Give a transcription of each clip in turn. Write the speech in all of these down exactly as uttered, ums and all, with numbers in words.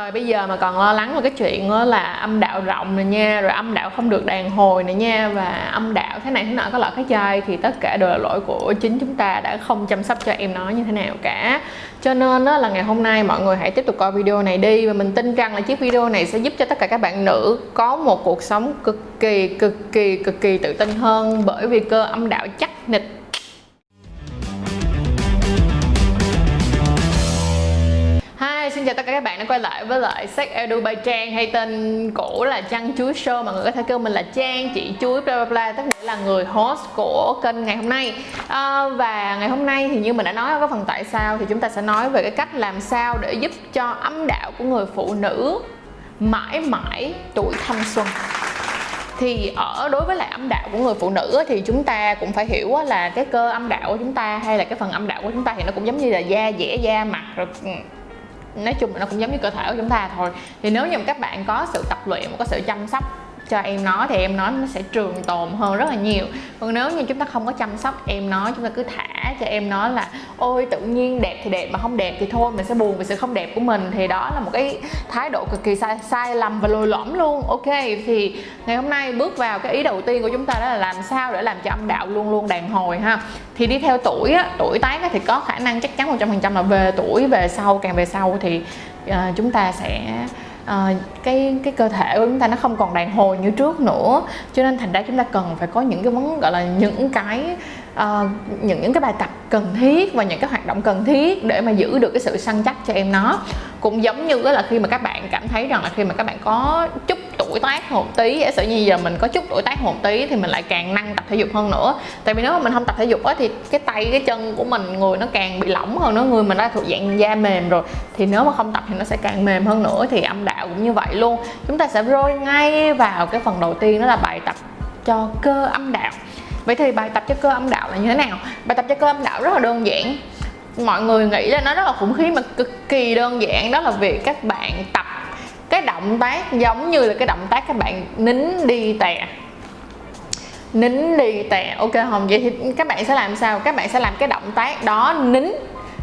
thời bây giờ mà còn lo lắng về cái chuyện là âm đạo rộng này nha, rồi âm đạo không được đàn hồi này nha, và âm đạo thế này thế nọ có loại cái chai, thì tất cả đều là lỗi của chính chúng ta đã không chăm sóc cho em nó như thế nào cả. Cho nên là ngày hôm nay mọi người hãy tiếp tục coi video này đi, và mình tin rằng là chiếc video này sẽ giúp cho tất cả các bạn nữ có một cuộc sống cực kỳ cực kỳ cực kỳ tự tin hơn, bởi vì cơ âm đạo chắc nịch. Xin chào tất cả các bạn đã quay lại với lại Sex Edu by Trang, hay tên cũ là Trang Chuối Show. Mọi người có thể kêu mình là Trang, chị Chuối, bla bla bla, tức nghĩa là người host của kênh ngày hôm nay. À, và ngày hôm nay thì như mình đã nói ở cái phần tại sao, thì chúng ta sẽ nói về cái cách làm sao để giúp cho âm đạo của người phụ nữ mãi mãi tuổi thanh xuân. Thì ở đối với lại âm đạo của người phụ nữ thì chúng ta cũng phải hiểu là cái cơ âm đạo của chúng ta, hay là cái phần âm đạo của chúng ta, thì nó cũng giống như là da, dẻ, da, mặt, rồi nói chung là nó cũng giống như cơ thể của chúng ta thôi. Thì nếu như mà các bạn có sự tập luyện và có sự chăm sóc cho em nó thì em nó nó sẽ trường tồn hơn rất là nhiều. Còn nếu như chúng ta không có chăm sóc em nó, chúng ta cứ thả cho em nó là ôi tự nhiên đẹp thì đẹp mà không đẹp thì thôi, mình sẽ buồn về sự không đẹp của mình, thì đó là một cái thái độ cực kỳ sai sai lầm và lồi lõm luôn. Ok, thì ngày hôm nay bước vào cái ý đầu tiên của chúng ta, đó là làm sao để làm cho âm đạo luôn luôn đàn hồi ha. Thì đi theo tuổi á, tuổi tác á, thì có khả năng chắc chắn một trăm phần trăm là về tuổi về sau, càng về sau thì uh, chúng ta sẽ À, cái cái cơ thể của chúng ta nó không còn đàn hồi như trước nữa, cho nên thành ra chúng ta cần phải có những cái vấn gọi là những cái uh, những những cái bài tập cần thiết và những cái hoạt động cần thiết để mà giữ được cái sự săn chắc cho em nó. Cũng giống như là khi mà các bạn cảm thấy rằng là khi mà các bạn có chút tuổi tác một tí, giả sử như giờ mình có chút tuổi tác một tí thì mình lại càng năng tập thể dục hơn nữa. Tại vì nếu mà mình không tập thể dục á thì cái tay cái chân của mình, người nó càng bị lỏng hơn nữa, người mình đã thuộc dạng da mềm rồi, thì nếu mà không tập thì nó sẽ càng mềm hơn nữa. Thì âm đạo cũng như vậy luôn. Chúng ta sẽ rơi ngay vào cái phần đầu tiên, đó là bài tập cho cơ âm đạo. Vậy thì bài tập cho cơ âm đạo là như thế nào? Bài tập cho cơ âm đạo rất là đơn giản. Mọi người nghĩ là nó rất là khủng khiếp mà cực kỳ đơn giản. Đó là việc các bạn tập cái động tác giống như là cái động tác các bạn nín đi tè. Nín đi tè, ok không? Vậy thì các bạn sẽ làm sao? Các bạn sẽ làm cái động tác đó nín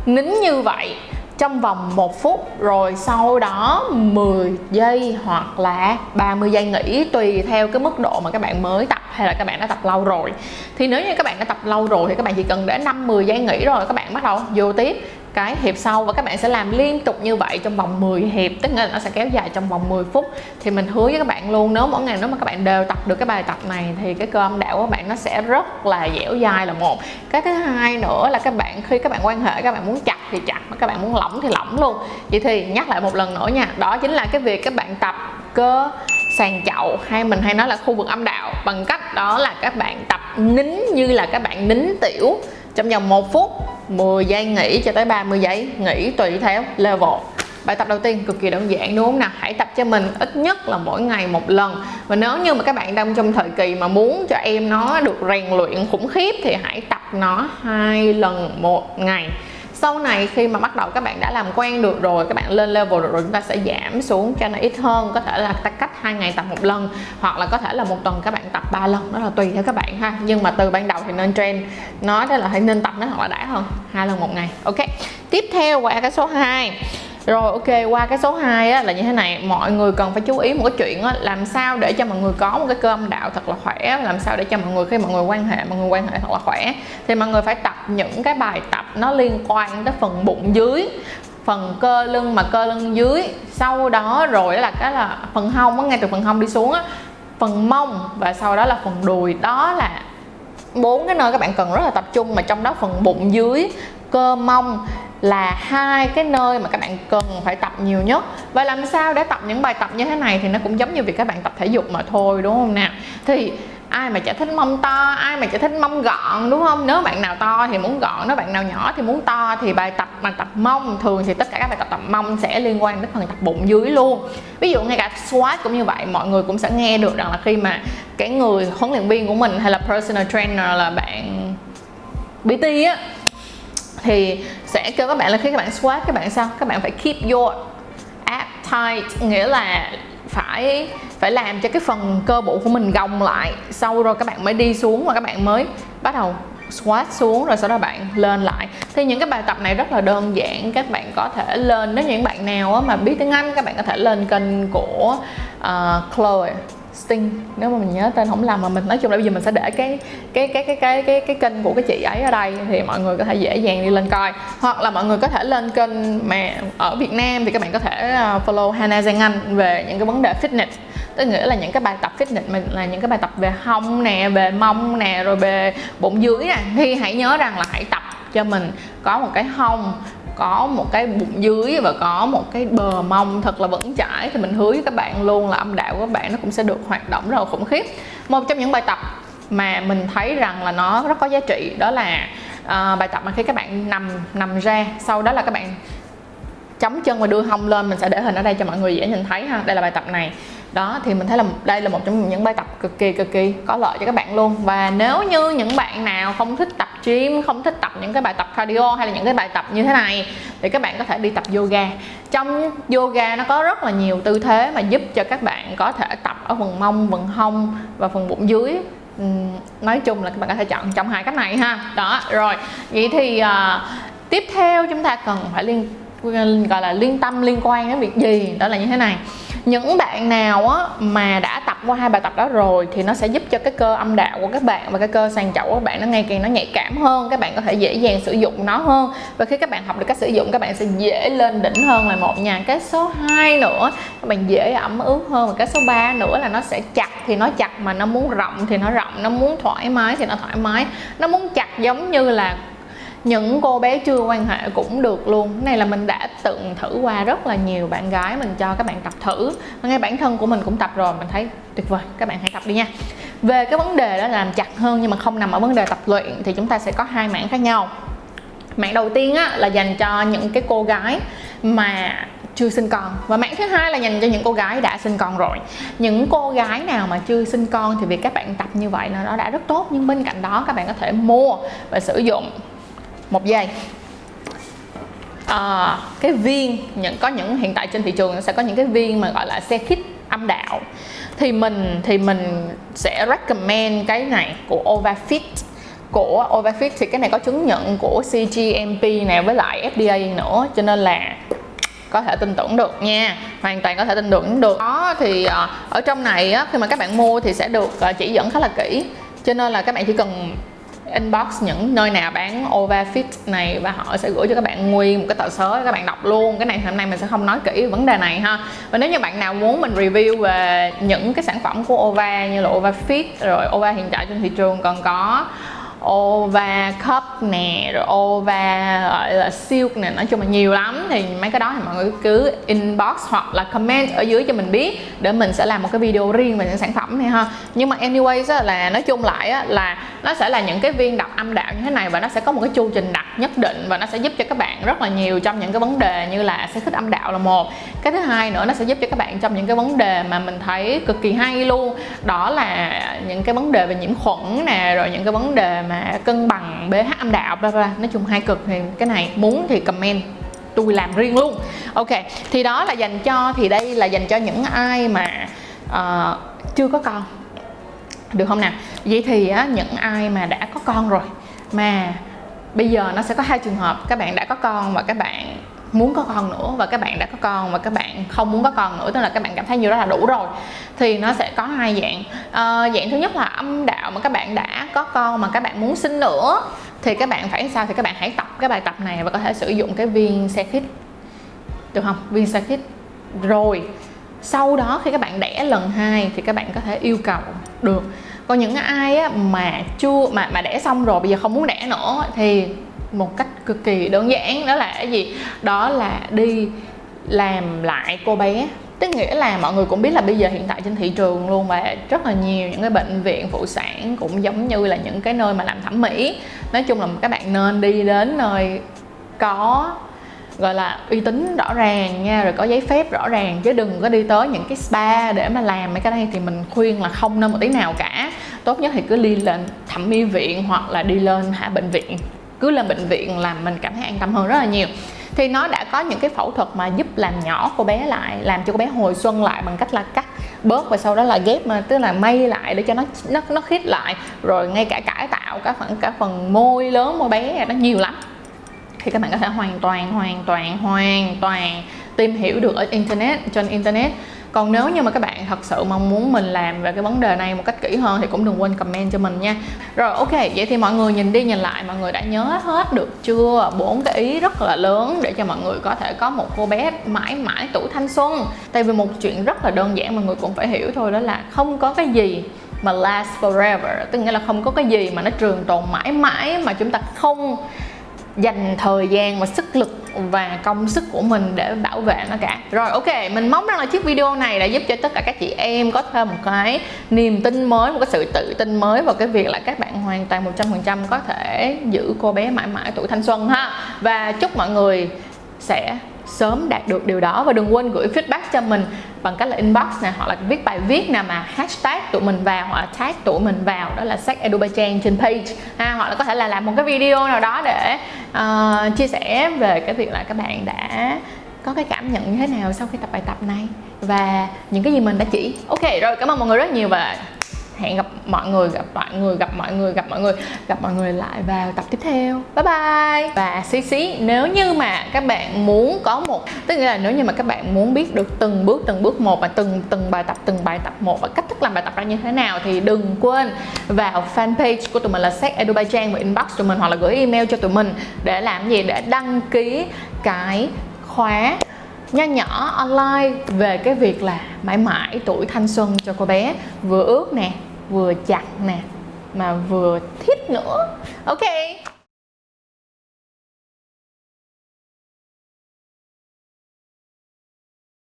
nín như vậy trong vòng một phút, rồi sau đó mười giây hoặc là ba mươi giây nghỉ, tùy theo cái mức độ mà các bạn mới tập hay là các bạn đã tập lâu rồi. Thì nếu như các bạn đã tập lâu rồi thì các bạn chỉ cần để năm mười giây nghỉ rồi các bạn bắt đầu vô tiếp cái hiệp sau, và các bạn sẽ làm liên tục như vậy trong vòng mười hiệp, tức nghĩa là nó sẽ kéo dài trong vòng mười phút. Thì mình hứa với các bạn luôn, nếu mỗi ngày nếu mà các bạn đều tập được cái bài tập này thì cái cơ âm đạo của các bạn nó sẽ rất là dẻo dai là một. Cái thứ hai nữa là các bạn khi các bạn quan hệ, các bạn muốn chặt thì chặt, các bạn muốn lỏng thì lỏng luôn. Vậy thì nhắc lại một lần nữa nha, đó chính là cái việc các bạn tập cơ sàn chậu, hay mình hay nói là khu vực âm đạo, bằng cách đó là các bạn tập nín như là các bạn nín tiểu trong vòng một phút, mười giây nghỉ cho tới ba mươi giây nghỉ tùy theo level. Bài tập đầu tiên cực kỳ đơn giản đúng không nào? Hãy tập cho mình ít nhất là mỗi ngày một lần. Và nếu như mà các bạn đang trong thời kỳ mà muốn cho em nó được rèn luyện khủng khiếp thì hãy tập nó hai lần một ngày. Sau này khi mà bắt đầu các bạn đã làm quen được rồi, các bạn lên level được rồi, chúng ta sẽ giảm xuống cho nó ít hơn. Có thể là cách hai ngày tập một lần, hoặc là có thể là một tuần các bạn tập ba lần, đó là tùy theo các bạn ha. Nhưng mà từ ban đầu thì nên train nó, đó là hãy nên tập nó hoặc là đã hơn hai lần một ngày. Ok, tiếp theo qua cái số hai. Rồi ok, qua cái số hai á, là như thế này, mọi người cần phải chú ý một cái chuyện á, làm sao để cho mọi người có một cái cơ âm đạo thật là khỏe, làm sao để cho mọi người khi mọi người quan hệ, mọi người quan hệ thật là khỏe, thì mọi người phải tập những cái bài tập nó liên quan tới phần bụng dưới, phần cơ lưng mà cơ lưng dưới, sau đó rồi đó là cái là phần hông á, ngay từ phần hông đi xuống á, phần mông và sau đó là phần đùi. Đó là bốn cái nơi các bạn cần rất là tập trung, mà trong đó phần bụng dưới, cơ mông là hai cái nơi mà các bạn cần phải tập nhiều nhất. Và làm sao để tập những bài tập như thế này thì nó cũng giống như việc các bạn tập thể dục mà thôi, đúng không nào? Thì ai mà chả thích mông to, ai mà chả thích mông gọn, đúng không? Nếu bạn nào to thì muốn gọn, nếu bạn nào nhỏ thì muốn to. Thì bài tập mà tập mông, thường thì tất cả các bài tập tập mông sẽ liên quan đến phần tập bụng dưới luôn. Ví dụ ngay cả squat cũng như vậy, mọi người cũng sẽ nghe được rằng là khi mà cái người huấn luyện viên của mình hay là personal trainer là bạn pê tê á, thì sẽ kêu các bạn là khi các bạn squat các bạn sao? Các bạn phải keep your ab tight, nghĩa là phải phải làm cho cái phần cơ bụng của mình gồng lại, sau rồi các bạn mới đi xuống và các bạn mới bắt đầu squat xuống rồi sau đó bạn lên lại. Thì những cái bài tập này rất là đơn giản, các bạn có thể lên, nếu những bạn nào mà biết tiếng Anh các bạn có thể lên kênh của uh, Chloe Sting, nếu mà mình nhớ tên không lầm, mà mình nói chung là bây giờ mình sẽ để cái cái cái cái cái cái cái kênh của cái chị ấy ở đây thì mọi người có thể dễ dàng đi lên coi. Hoặc là mọi người có thể lên kênh mà ở Việt Nam thì các bạn có thể follow Hana Giang Anh về những cái vấn đề fitness, tức nghĩa là những cái bài tập fitness mình là những cái bài tập về hông nè, về mông nè, rồi về bụng dưới nè. Thì hãy nhớ rằng là hãy tập cho mình có một cái hông, có một cái bụng dưới và có một cái bờ mông thật là vững chãi, thì mình hứa với các bạn luôn là âm đạo của các bạn nó cũng sẽ được hoạt động rất là khủng khiếp. Một trong những bài tập mà mình thấy rằng là nó rất có giá trị đó là uh, bài tập mà khi các bạn nằm nằm ra, sau đó là các bạn chống chân và đưa hông lên. Mình sẽ để hình ở đây cho mọi người dễ nhìn thấy ha. Đây là bài tập này đó, thì mình thấy là đây là một trong những bài tập cực kỳ cực kỳ có lợi cho các bạn luôn. Và nếu như những bạn nào không thích tập gym, không thích tập những cái bài tập cardio hay là những cái bài tập như thế này thì các bạn có thể đi tập yoga. Trong yoga nó có rất là nhiều tư thế mà giúp cho các bạn có thể tập ở phần mông, phần hông và phần bụng dưới. Nói chung là các bạn có thể chọn trong hai cách này ha. Đó, rồi vậy thì uh, tiếp theo chúng ta cần phải liên gọi là liên tâm liên quan đến việc gì, đó là như thế này. Những bạn nào á, mà đã tập qua hai bài tập đó rồi thì nó sẽ giúp cho cái cơ âm đạo của các bạn và cái cơ sàn chậu của các bạn nó ngày càng nó nhạy cảm hơn, các bạn có thể dễ dàng sử dụng nó hơn. Và khi các bạn học được cách sử dụng, các bạn sẽ dễ lên đỉnh hơn là một nhà. Cái số hai nữa, các bạn dễ ẩm ướt hơn. Và cái số ba nữa là nó sẽ chặt thì nó chặt, mà nó muốn rộng thì nó rộng, nó muốn thoải mái thì nó thoải mái, nó muốn chặt giống như là những cô bé chưa quan hệ cũng được luôn. Cái này là mình đã từng thử qua rất là nhiều bạn gái mình cho các bạn tập thử, và ngay bản thân của mình cũng tập rồi, mình thấy tuyệt vời, các bạn hãy tập đi nha. Về cái vấn đề đó là làm chặt hơn nhưng mà không nằm ở vấn đề tập luyện thì chúng ta sẽ có hai mảng khác nhau. Mảng đầu tiên á, là dành cho những cái cô gái mà chưa sinh con, và mảng thứ hai là dành cho những cô gái đã sinh con rồi. Những cô gái nào mà chưa sinh con thì việc các bạn tập như vậy nó đã rất tốt, nhưng bên cạnh đó các bạn có thể mua và sử dụng một giây à, cái viên những có những hiện tại trên thị trường sẽ có những cái viên mà gọi là xe kit âm đạo, thì mình thì mình sẽ recommend cái này của Ovafit. Của Ovafit thì cái này có chứng nhận của xê giê em pê nè với lại ép đê a nữa, cho nên là có thể tin tưởng được nha, hoàn toàn có thể tin tưởng được. Đó thì ở trong này á, khi mà các bạn mua thì sẽ được chỉ dẫn khá là kỹ, cho nên là các bạn chỉ cần inbox những nơi nào bán Ovafit này và họ sẽ gửi cho các bạn nguyên một cái tờ sớ để các bạn đọc luôn. Cái này hôm nay mình sẽ không nói kỹ về vấn đề này ha. Và nếu như bạn nào muốn mình review về những cái sản phẩm của Ova như là Ovafit, rồi Ova hiện tại trên thị trường còn có Ova cup nè, rồi Ova gọi là silk nè, nói chung là nhiều lắm, thì mấy cái đó thì mọi người cứ inbox hoặc là comment ở dưới cho mình biết để mình sẽ làm một cái video riêng về những sản phẩm này ha. Nhưng mà anyways là nói chung lại là nó sẽ là những cái viên đập âm đạo như thế này và nó sẽ có một cái chu trình đặt nhất định và nó sẽ giúp cho các bạn rất là nhiều trong những cái vấn đề như là sẽ kích âm đạo là một. Cái thứ hai nữa, nó sẽ giúp cho các bạn trong những cái vấn đề mà mình thấy cực kỳ hay luôn, đó là những cái vấn đề về nhiễm khuẩn nè, rồi những cái vấn đề mà cân bằng pH âm đạo, bla bla. Nói chung hai cực thì cái này muốn thì comment, tôi làm riêng luôn. Ok, thì đó là dành cho, thì đây là dành cho những ai mà uh, chưa có con, được không nào? Vậy thì á, những ai mà đã có con rồi, mà bây giờ nó sẽ có hai trường hợp, các bạn đã có con và các bạn muốn có con nữa, và các bạn đã có con và các bạn không muốn có con nữa, tức là các bạn cảm thấy nhiều đó là đủ rồi. Thì nó sẽ có hai dạng. À, dạng thứ nhất là âm đạo mà các bạn đã có con mà các bạn muốn sinh nữa, thì các bạn phải sao? Thì các bạn hãy tập cái bài tập này và có thể sử dụng cái viên xe khít, được không? Viên xe khít. Rồi sau đó khi các bạn đẻ lần hai thì các bạn có thể yêu cầu được. Còn những ai á, mà chưa mà mà đẻ xong rồi bây giờ không muốn đẻ nữa thì một cách cực kỳ đơn giản, đó là cái gì? Đó là đi làm lại cô bé. Tức nghĩa là mọi người cũng biết là bây giờ hiện tại trên thị trường luôn và rất là nhiều những cái bệnh viện phụ sản cũng giống như là những cái nơi mà làm thẩm mỹ. Nói chung là các bạn nên đi đến nơi có gọi là uy tín rõ ràng nha, rồi có giấy phép rõ ràng, chứ đừng có đi tới những cái spa để mà làm mấy cái này thì mình khuyên là không nên một tí nào cả. Tốt nhất thì cứ đi lên thẩm mỹ viện hoặc là đi lên hả bệnh viện. Cứ lên bệnh viện làm mình cảm thấy an tâm hơn rất là nhiều. Thì nó đã có những cái phẫu thuật mà giúp làm nhỏ cô bé lại, làm cho cô bé hồi xuân lại bằng cách là cắt bớt và sau đó là ghép, mà tức là may lại để cho nó nó nó khít lại, rồi ngay cả cải tạo cả phần cả phần môi lớn môi bé nó nhiều lắm. Thì các bạn có thể hoàn toàn hoàn toàn hoàn toàn tìm hiểu được ở internet, trên internet. Còn nếu như mà các bạn thật sự mong muốn mình làm về cái vấn đề này một cách kỹ hơn thì cũng đừng quên comment cho mình nha. Rồi ok, vậy thì mọi người nhìn đi nhìn lại, mọi người đã nhớ hết được chưa? Bốn cái ý rất là lớn để cho mọi người có thể có một cô bé mãi mãi tuổi thanh xuân. Tại vì một chuyện rất là đơn giản mọi người cũng phải hiểu thôi, đó là không có cái gì mà last forever, tức nghĩa là không có cái gì mà nó trường tồn mãi mãi mà chúng ta không dành thời gian và sức lực và công sức của mình để bảo vệ nó cả. Rồi ok, mình mong rằng là chiếc video này đã giúp cho tất cả các chị em có thêm một cái niềm tin mới, một cái sự tự tin mới vào cái việc là các bạn hoàn toàn một trăm phần trăm có thể giữ cô bé mãi mãi tuổi thanh xuân ha. Và chúc mọi người sẽ sớm đạt được điều đó. Và đừng quên gửi feedback cho mình bằng cách là inbox nè, hoặc là viết bài viết nào mà hashtag tụi mình vào hoặc là tag tụi mình vào, đó là Sex Edu by Trang trên page ha, hoặc là có thể là làm một cái video nào đó để uh, chia sẻ về cái việc là các bạn đã có cái cảm nhận như thế nào sau khi tập bài tập này và những cái gì mình đã chỉ. Ok rồi, cảm ơn mọi người rất nhiều và hẹn gặp mọi người gặp mọi người gặp mọi người gặp mọi người gặp mọi người lại vào tập tiếp theo. Bye bye. Và xí xí nếu như mà các bạn muốn có một, tức là nếu như mà các bạn muốn biết được từng bước từng bước một và từng từng bài tập từng bài tập một và cách thức làm bài tập ra như thế nào thì đừng quên vào fanpage của tụi mình là Sex Edu by Trang và inbox tụi mình hoặc là gửi email cho tụi mình để làm gì, để đăng ký cái khóa nho nhỏ online về cái việc là mãi mãi tuổi thanh xuân cho cô bé, vừa ướt nè, vừa chặt nè, mà vừa thích nữa. Ok.